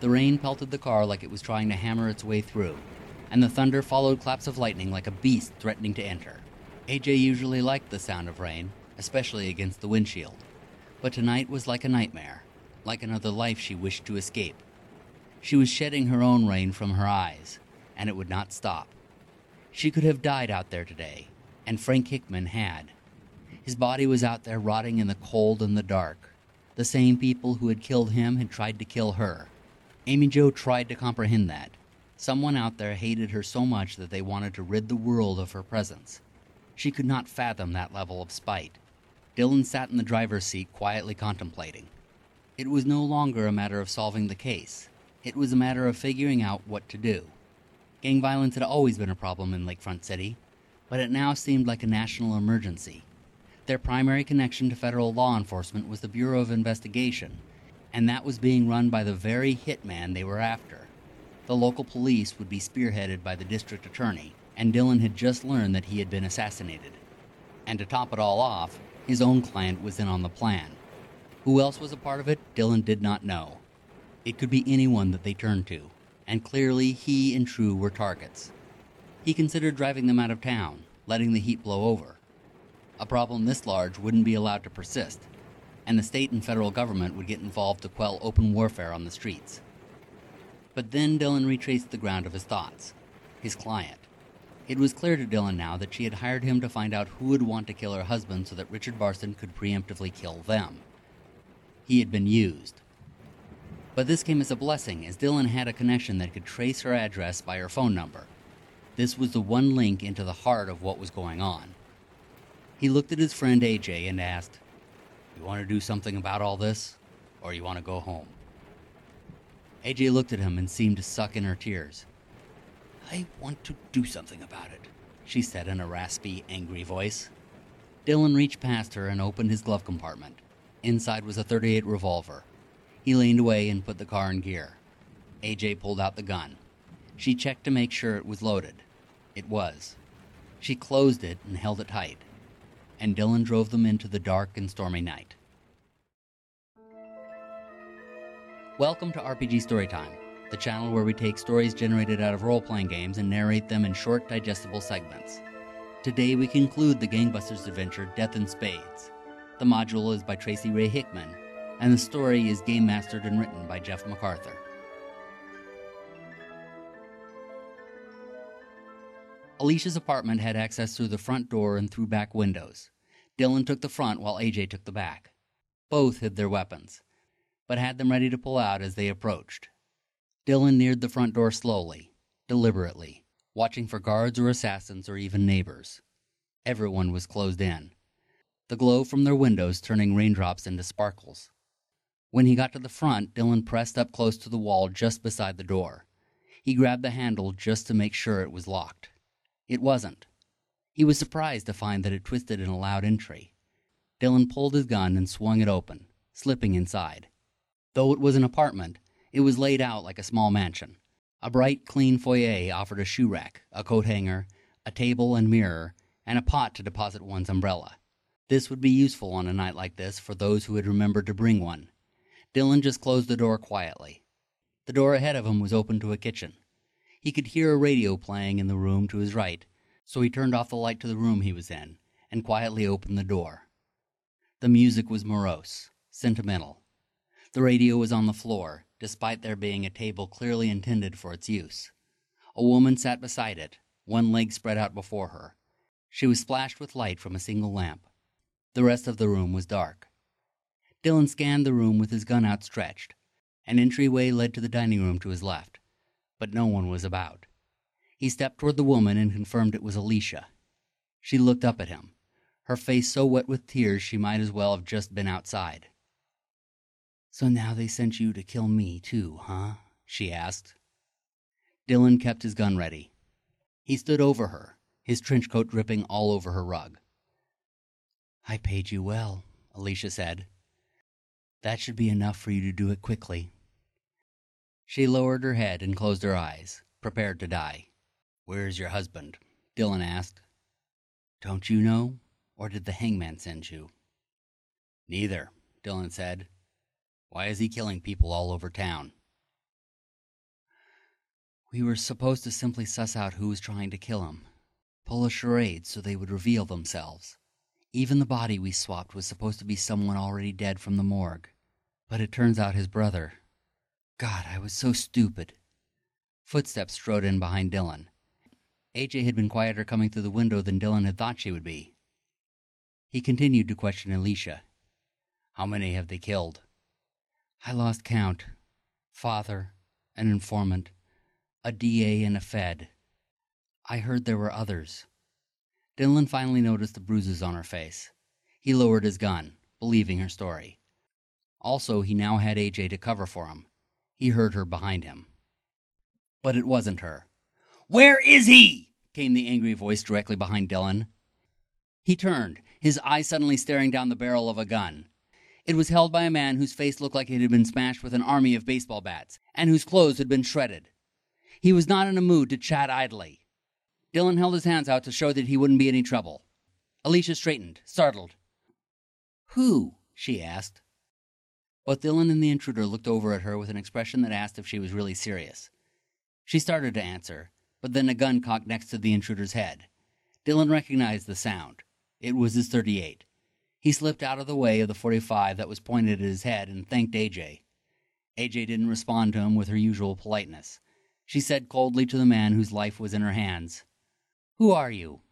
The rain pelted the car like it was trying to hammer its way through, and the thunder followed claps of lightning like a beast threatening to enter. AJ usually liked the sound of rain, especially against the windshield, but tonight was like a nightmare, like another life she wished to escape. She was shedding her own rain from her eyes, and it would not stop. She could have died out there today, and Frank Hickman had. His body was out there rotting in the cold and the dark. The same people who had killed him had tried to kill her. Amy Jo tried to comprehend that. Someone out there hated her so much that they wanted to rid the world of her presence. She could not fathom that level of spite. Dylan sat in the driver's seat quietly contemplating. It was no longer a matter of solving the case. It was a matter of figuring out what to do. Gang violence had always been a problem in Lakefront City, but it now seemed like a national emergency. Their primary connection to federal law enforcement was the Bureau of Investigation, and that was being run by the very hitman they were after. The local police would be spearheaded by the district attorney, and Dylan had just learned that he had been assassinated. And to top it all off, his own client was in on the plan. Who else was a part of it, Dylan did not know. It could be anyone that they turned to, and clearly he and True were targets. He considered driving them out of town, letting the heat blow over. A problem this large wouldn't be allowed to persist, and the state and federal government would get involved to quell open warfare on the streets. But then Dylan retraced the ground of his thoughts, his client. It was clear to Dylan now that she had hired him to find out who would want to kill her husband so that Richard Barson could preemptively kill them. He had been used. But this came as a blessing, as Dylan had a connection that could trace her address by her phone number. This was the one link into the heart of what was going on. He looked at his friend AJ and asked, "You want to do something about all this, or you want to go home?" AJ looked at him and seemed to suck in her tears. "I want to do something about it," she said in a raspy, angry voice. Dylan reached past her and opened his glove compartment. Inside was a .38 revolver. He leaned away and put the car in gear. AJ pulled out the gun. She checked to make sure it was loaded. It was. She closed it and held it tight, and Dylan drove them into the dark and stormy night. Welcome to RPG Storytime, the channel where we take stories generated out of role-playing games and narrate them in short, digestible segments. Today we conclude the Gangbusters adventure, Death in Spades. The module is by Tracy Ray Hickman, and the story is game mastered and written by Jeff MacArthur. Alicia's apartment had access through the front door and through back windows. Dylan took the front while AJ took the back. Both hid their weapons, but had them ready to pull out as they approached. Dylan neared the front door slowly, deliberately, watching for guards or assassins or even neighbors. Everyone was closed in, the glow from their windows turning raindrops into sparkles. When he got to the front, Dylan pressed up close to the wall just beside the door. He grabbed the handle just to make sure it was locked. It wasn't. He was surprised to find that it twisted and allowed entry. Dylan pulled his gun and swung it open, slipping inside. Though it was an apartment, it was laid out like a small mansion. A bright, clean foyer offered a shoe rack, a coat hanger, a table and mirror, and a pot to deposit one's umbrella. This would be useful on a night like this for those who had remembered to bring one. Dylan just closed the door quietly. The door ahead of him was open to a kitchen. He could hear a radio playing in the room to his right, so he turned off the light to the room he was in and quietly opened the door. The music was morose, sentimental. The radio was on the floor, despite there being a table clearly intended for its use. A woman sat beside it, one leg spread out before her. She was splashed with light from a single lamp. The rest of the room was dark. Dylan scanned the room with his gun outstretched. An entryway led to the dining room to his left, but no one was about. He stepped toward the woman and confirmed it was Alicia. She looked up at him, her face so wet with tears she might as well have just been outside. "So now they sent you to kill me too, huh?" she asked. Dylan kept his gun ready. He stood over her, his trench coat dripping all over her rug. "I paid you well," Alicia said. "That should be enough for you to do it quickly." She lowered her head and closed her eyes, prepared to die. "Where's your husband?" Dylan asked. "Don't you know? Or did the hangman send you?" "Neither," Dylan said. "Why is he killing people all over town?" We were supposed to simply suss out who was trying to kill him, pull a charade so they would reveal themselves. Even the body we swapped was supposed to be someone already dead from the morgue, but it turns out his brother. God, I was so stupid. Footsteps strode in behind Dylan. AJ had been quieter coming through the window than Dylan had thought she would be. He continued to question Alicia. How many have they killed? I lost count. Father, an informant, a DA and a Fed. I heard there were others. Dylan finally noticed the bruises on her face. He lowered his gun, believing her story. Also, he now had AJ to cover for him. He heard her behind him. But it wasn't her. Where is he? Came the angry voice directly behind Dylan. He turned, his eyes suddenly staring down the barrel of a gun. It was held by a man whose face looked like it had been smashed with an army of baseball bats, and whose clothes had been shredded. He was not in a mood to chat idly. Dylan held his hands out to show that he wouldn't be any trouble. Alicia straightened, startled. Who? She asked. But Dylan and the intruder looked over at her with an expression that asked if she was really serious. She started to answer, but then a gun cocked next to the intruder's head. Dylan recognized the sound. It was his .38. He slipped out of the way of the .45 that was pointed at his head and thanked AJ. AJ didn't respond to him with her usual politeness. She said coldly to the man whose life was in her hands, "Who are you?"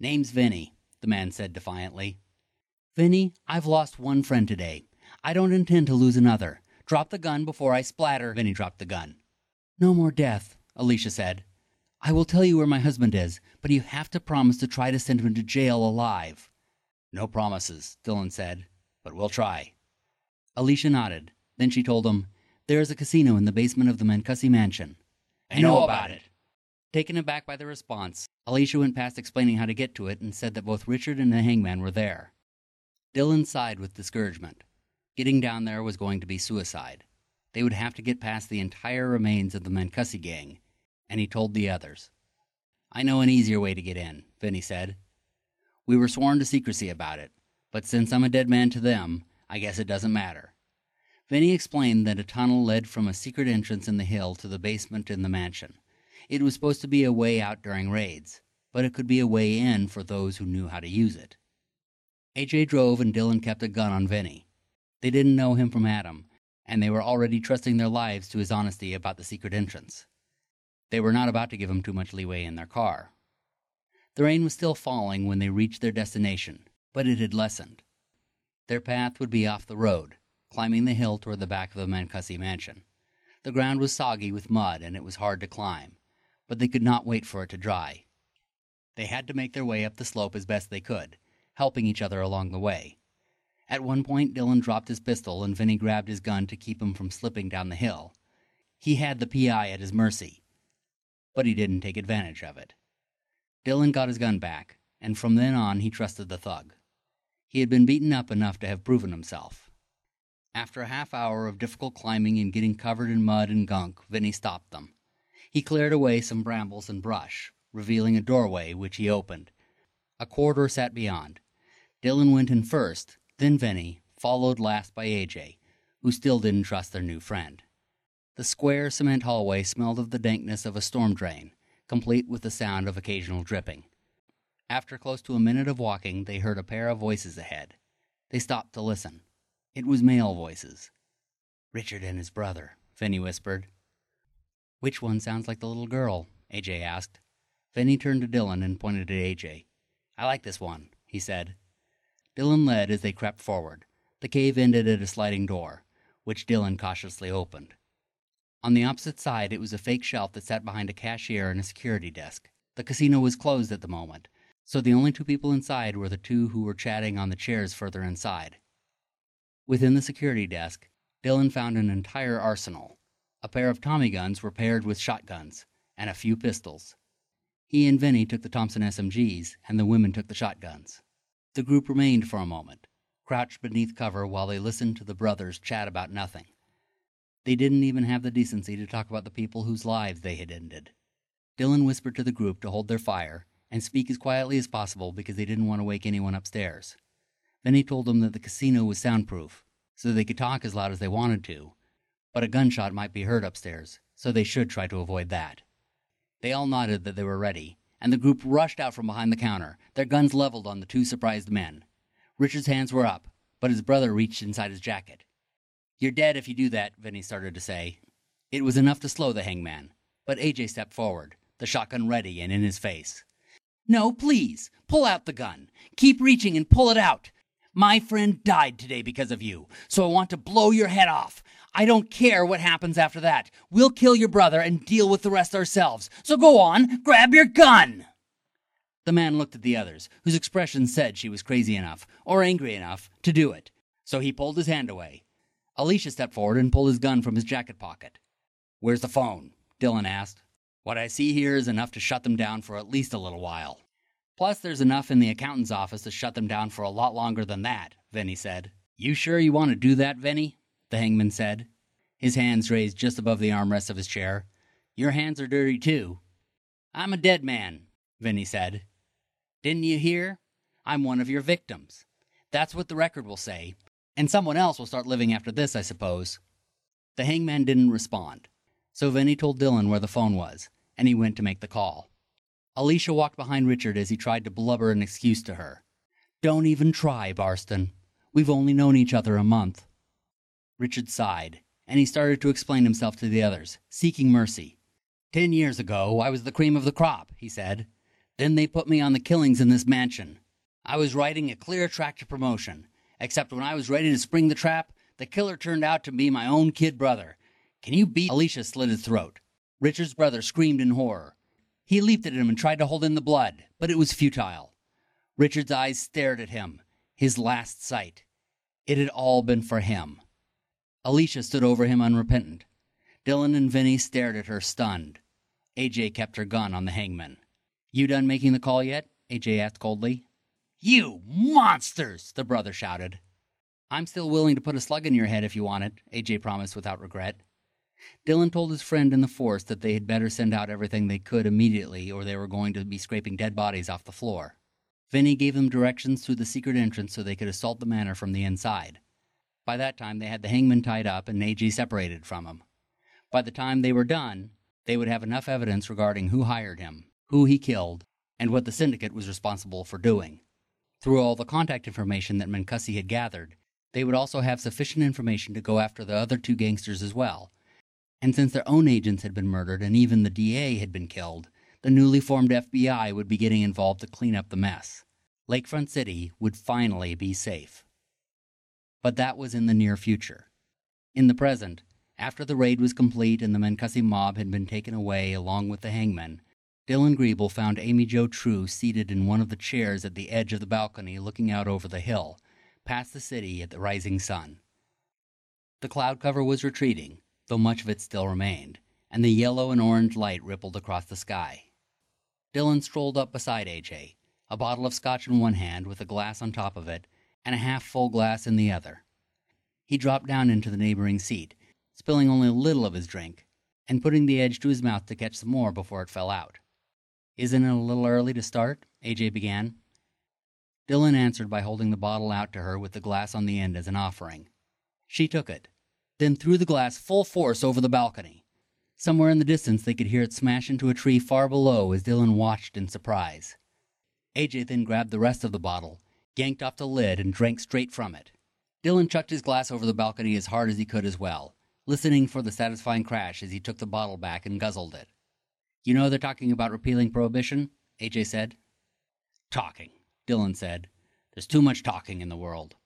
"Name's Vinny," the man said defiantly. "Vinny, I've lost one friend today. I don't intend to lose another. Drop the gun before I splatter." Vinny dropped the gun. "No more death," Alicia said. "I will tell you where my husband is, but you have to promise to try to send him to jail alive." "No promises," Dylan said, "but we'll try." Alicia nodded. Then she told him, "There is a casino in the basement of the Mancusi mansion." "I know about it." Taken aback by the response, Alicia went past explaining how to get to it and said that both Richard and the hangman were there. Dylan sighed with discouragement. Getting down there was going to be suicide. They would have to get past the entire remains of the Mancusi gang, and he told the others. "I know an easier way to get in," Vinny said. "We were sworn to secrecy about it, but since I'm a dead man to them, I guess it doesn't matter." Vinny explained that a tunnel led from a secret entrance in the hill to the basement in the mansion. It was supposed to be a way out during raids, but it could be a way in for those who knew how to use it. AJ drove and Dylan kept a gun on Vinny. They didn't know him from Adam, and they were already trusting their lives to his honesty about the secret entrance. They were not about to give him too much leeway in their car. The rain was still falling when they reached their destination, but it had lessened. Their path would be off the road, climbing the hill toward the back of the Mancusi mansion. The ground was soggy with mud and it was hard to climb, but they could not wait for it to dry. They had to make their way up the slope as best they could, helping each other along the way. At one point, Dylan dropped his pistol and Vinny grabbed his gun to keep him from slipping down the hill. He had the PI at his mercy, but he didn't take advantage of it. Dylan got his gun back, and from then on he trusted the thug. He had been beaten up enough to have proven himself. After a half hour of difficult climbing and getting covered in mud and gunk, Vinny stopped them. He cleared away some brambles and brush, revealing a doorway which he opened. A corridor sat beyond. Dylan went in first, then Vinny, followed last by AJ, who still didn't trust their new friend. The square cement hallway smelled of the dankness of a storm drain, complete with the sound of occasional dripping. After close to a minute of walking, they heard a pair of voices ahead. They stopped to listen. It was male voices. "Richard and his brother," Vinny whispered. "Which one sounds like the little girl?" AJ asked. Vinny turned to Dylan and pointed at AJ. "I like this one," he said. Dylan led as they crept forward. The cave ended at a sliding door, which Dylan cautiously opened. On the opposite side, it was a fake shelf that sat behind a cashier and a security desk. The casino was closed at the moment, so the only two people inside were the two who were chatting on the chairs further inside. Within the security desk, Dylan found an entire arsenal. A pair of Tommy guns were paired with shotguns, and a few pistols. He and Vinny took the Thompson SMGs, and the women took the shotguns. The group remained for a moment, crouched beneath cover while they listened to the brothers chat about nothing. They didn't even have the decency to talk about the people whose lives they had ended. Dylan whispered to the group to hold their fire and speak as quietly as possible because they didn't want to wake anyone upstairs. Then he told them that the casino was soundproof, so they could talk as loud as they wanted to, but a gunshot might be heard upstairs, so they should try to avoid that. They all nodded that they were ready, and the group rushed out from behind the counter, their guns leveled on the two surprised men. Richard's hands were up, but his brother reached inside his jacket. "You're dead if you do that," Vinny started to say. It was enough to slow the hangman, but AJ stepped forward, the shotgun ready and in his face. "No, please! Pull out the gun! Keep reaching and pull it out! My friend died today because of you, so I want to blow your head off! I don't care what happens after that! We'll kill your brother and deal with the rest ourselves, so go on, grab your gun!" The man looked at the others, whose expression said she was crazy enough, or angry enough, to do it, so he pulled his hand away. Alicia stepped forward and pulled his gun from his jacket pocket. "Where's the phone?" Dylan asked. "What I see here is enough to shut them down for at least a little while. Plus there's enough in the accountant's office to shut them down for a lot longer than that," Vinny said. "You sure you want to do that, Vinny?" the hangman said, his hands raised just above the armrest of his chair. "Your hands are dirty too." "I'm a dead man," Vinny said. "Didn't you hear? I'm one of your victims. That's what the record will say. And someone else will start living after this, I suppose." The hangman didn't respond, so Vinny told Dylan where the phone was, and he went to make the call. Alicia walked behind Richard as he tried to blubber an excuse to her. "Don't even try, Barston. We've only known each other a month." Richard sighed, and he started to explain himself to the others, seeking mercy. "10 years ago, I was the cream of the crop," he said. "Then they put me on the killings in this mansion. I was riding a clear track to promotion, except when I was ready to spring the trap, the killer turned out to be my own kid brother. Can you beat—" Alicia slit his throat. Richard's brother screamed in horror. He leaped at him and tried to hold in the blood, but it was futile. Richard's eyes stared at him, his last sight. It had all been for him. Alicia stood over him unrepentant. Dylan and Vinny stared at her, stunned. AJ kept her gun on the hangman. "You done making the call yet?" AJ asked coldly. "You monsters!" the brother shouted. "I'm still willing to put a slug in your head if you want it," AJ promised without regret. Dylan told his friend in the forest that they had better send out everything they could immediately or they were going to be scraping dead bodies off the floor. Vinny gave them directions through the secret entrance so they could assault the manor from the inside. By that time, they had the hangman tied up and AJ separated from him. By the time they were done, they would have enough evidence regarding who hired him, who he killed, and what the syndicate was responsible for doing. Through all the contact information that Mancusi had gathered, they would also have sufficient information to go after the other two gangsters as well. And since their own agents had been murdered and even the DA had been killed, the newly formed FBI would be getting involved to clean up the mess. Lakefront City would finally be safe. But that was in the near future. In the present, after the raid was complete and the Mancusi mob had been taken away along with the hangman, Dylan Griebel found Amy Jo True seated in one of the chairs at the edge of the balcony looking out over the hill, past the city at the rising sun. The cloud cover was retreating, though much of it still remained, and the yellow and orange light rippled across the sky. Dylan strolled up beside AJ, a bottle of scotch in one hand with a glass on top of it and a half-full glass in the other. He dropped down into the neighboring seat, spilling only a little of his drink, and putting the edge to his mouth to catch some more before it fell out. "Isn't it a little early to start?" AJ began. Dylan answered by holding the bottle out to her with the glass on the end as an offering. She took it, then threw the glass full force over the balcony. Somewhere in the distance they could hear it smash into a tree far below as Dylan watched in surprise. AJ then grabbed the rest of the bottle, yanked off the lid, and drank straight from it. Dylan chucked his glass over the balcony as hard as he could as well, listening for the satisfying crash as he took the bottle back and guzzled it. "You know they're talking about repealing Prohibition," AJ said. "Talking," Dylan said. "There's too much talking in the world."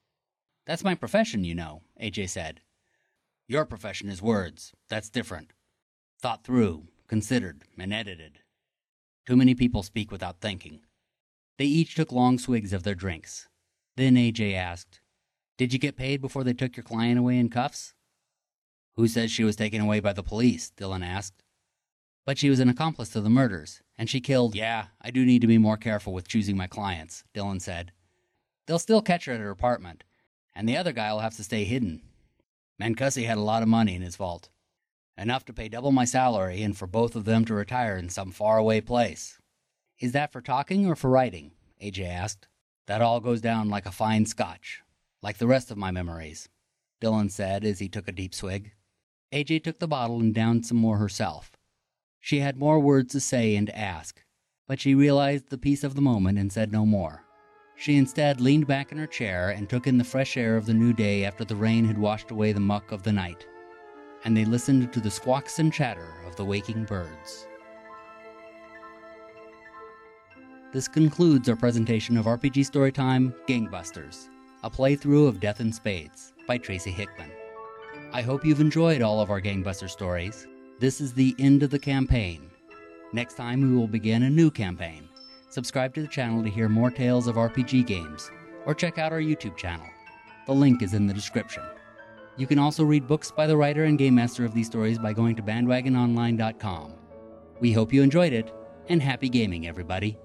"That's my profession, you know," AJ said. "Your profession is words. That's different. Thought through, considered, and edited. Too many people speak without thinking." They each took long swigs of their drinks. Then AJ asked, "Did you get paid before they took your client away in cuffs?" "Who says she was taken away by the police?" Dylan asked. "But she was an accomplice to the murders, and she killed—" "Yeah, I do need to be more careful with choosing my clients," Dylan said. "They'll still catch her at her apartment, and the other guy will have to stay hidden. Mancusi had a lot of money in his vault. Enough to pay double my salary and for both of them to retire in some faraway place." "Is that for talking or for writing?" AJ asked. "That all goes down like a fine scotch, like the rest of my memories," Dylan said as he took a deep swig. AJ took the bottle and downed some more herself. She had more words to say and to ask, but she realized the peace of the moment and said no more. She instead leaned back in her chair and took in the fresh air of the new day after the rain had washed away the muck of the night, and they listened to the squawks and chatter of the waking birds. This concludes our presentation of RPG Storytime Gangbusters, a playthrough of Death in Spades by Tracy Hickman. I hope you've enjoyed all of our Gangbuster stories. This is the end of the campaign. Next time we will begin a new campaign. Subscribe to the channel to hear more tales of RPG games, or check out our YouTube channel. The link is in the description. You can also read books by the writer and game master of these stories by going to BandwagonOnline.com. We hope you enjoyed it, and happy gaming, everybody.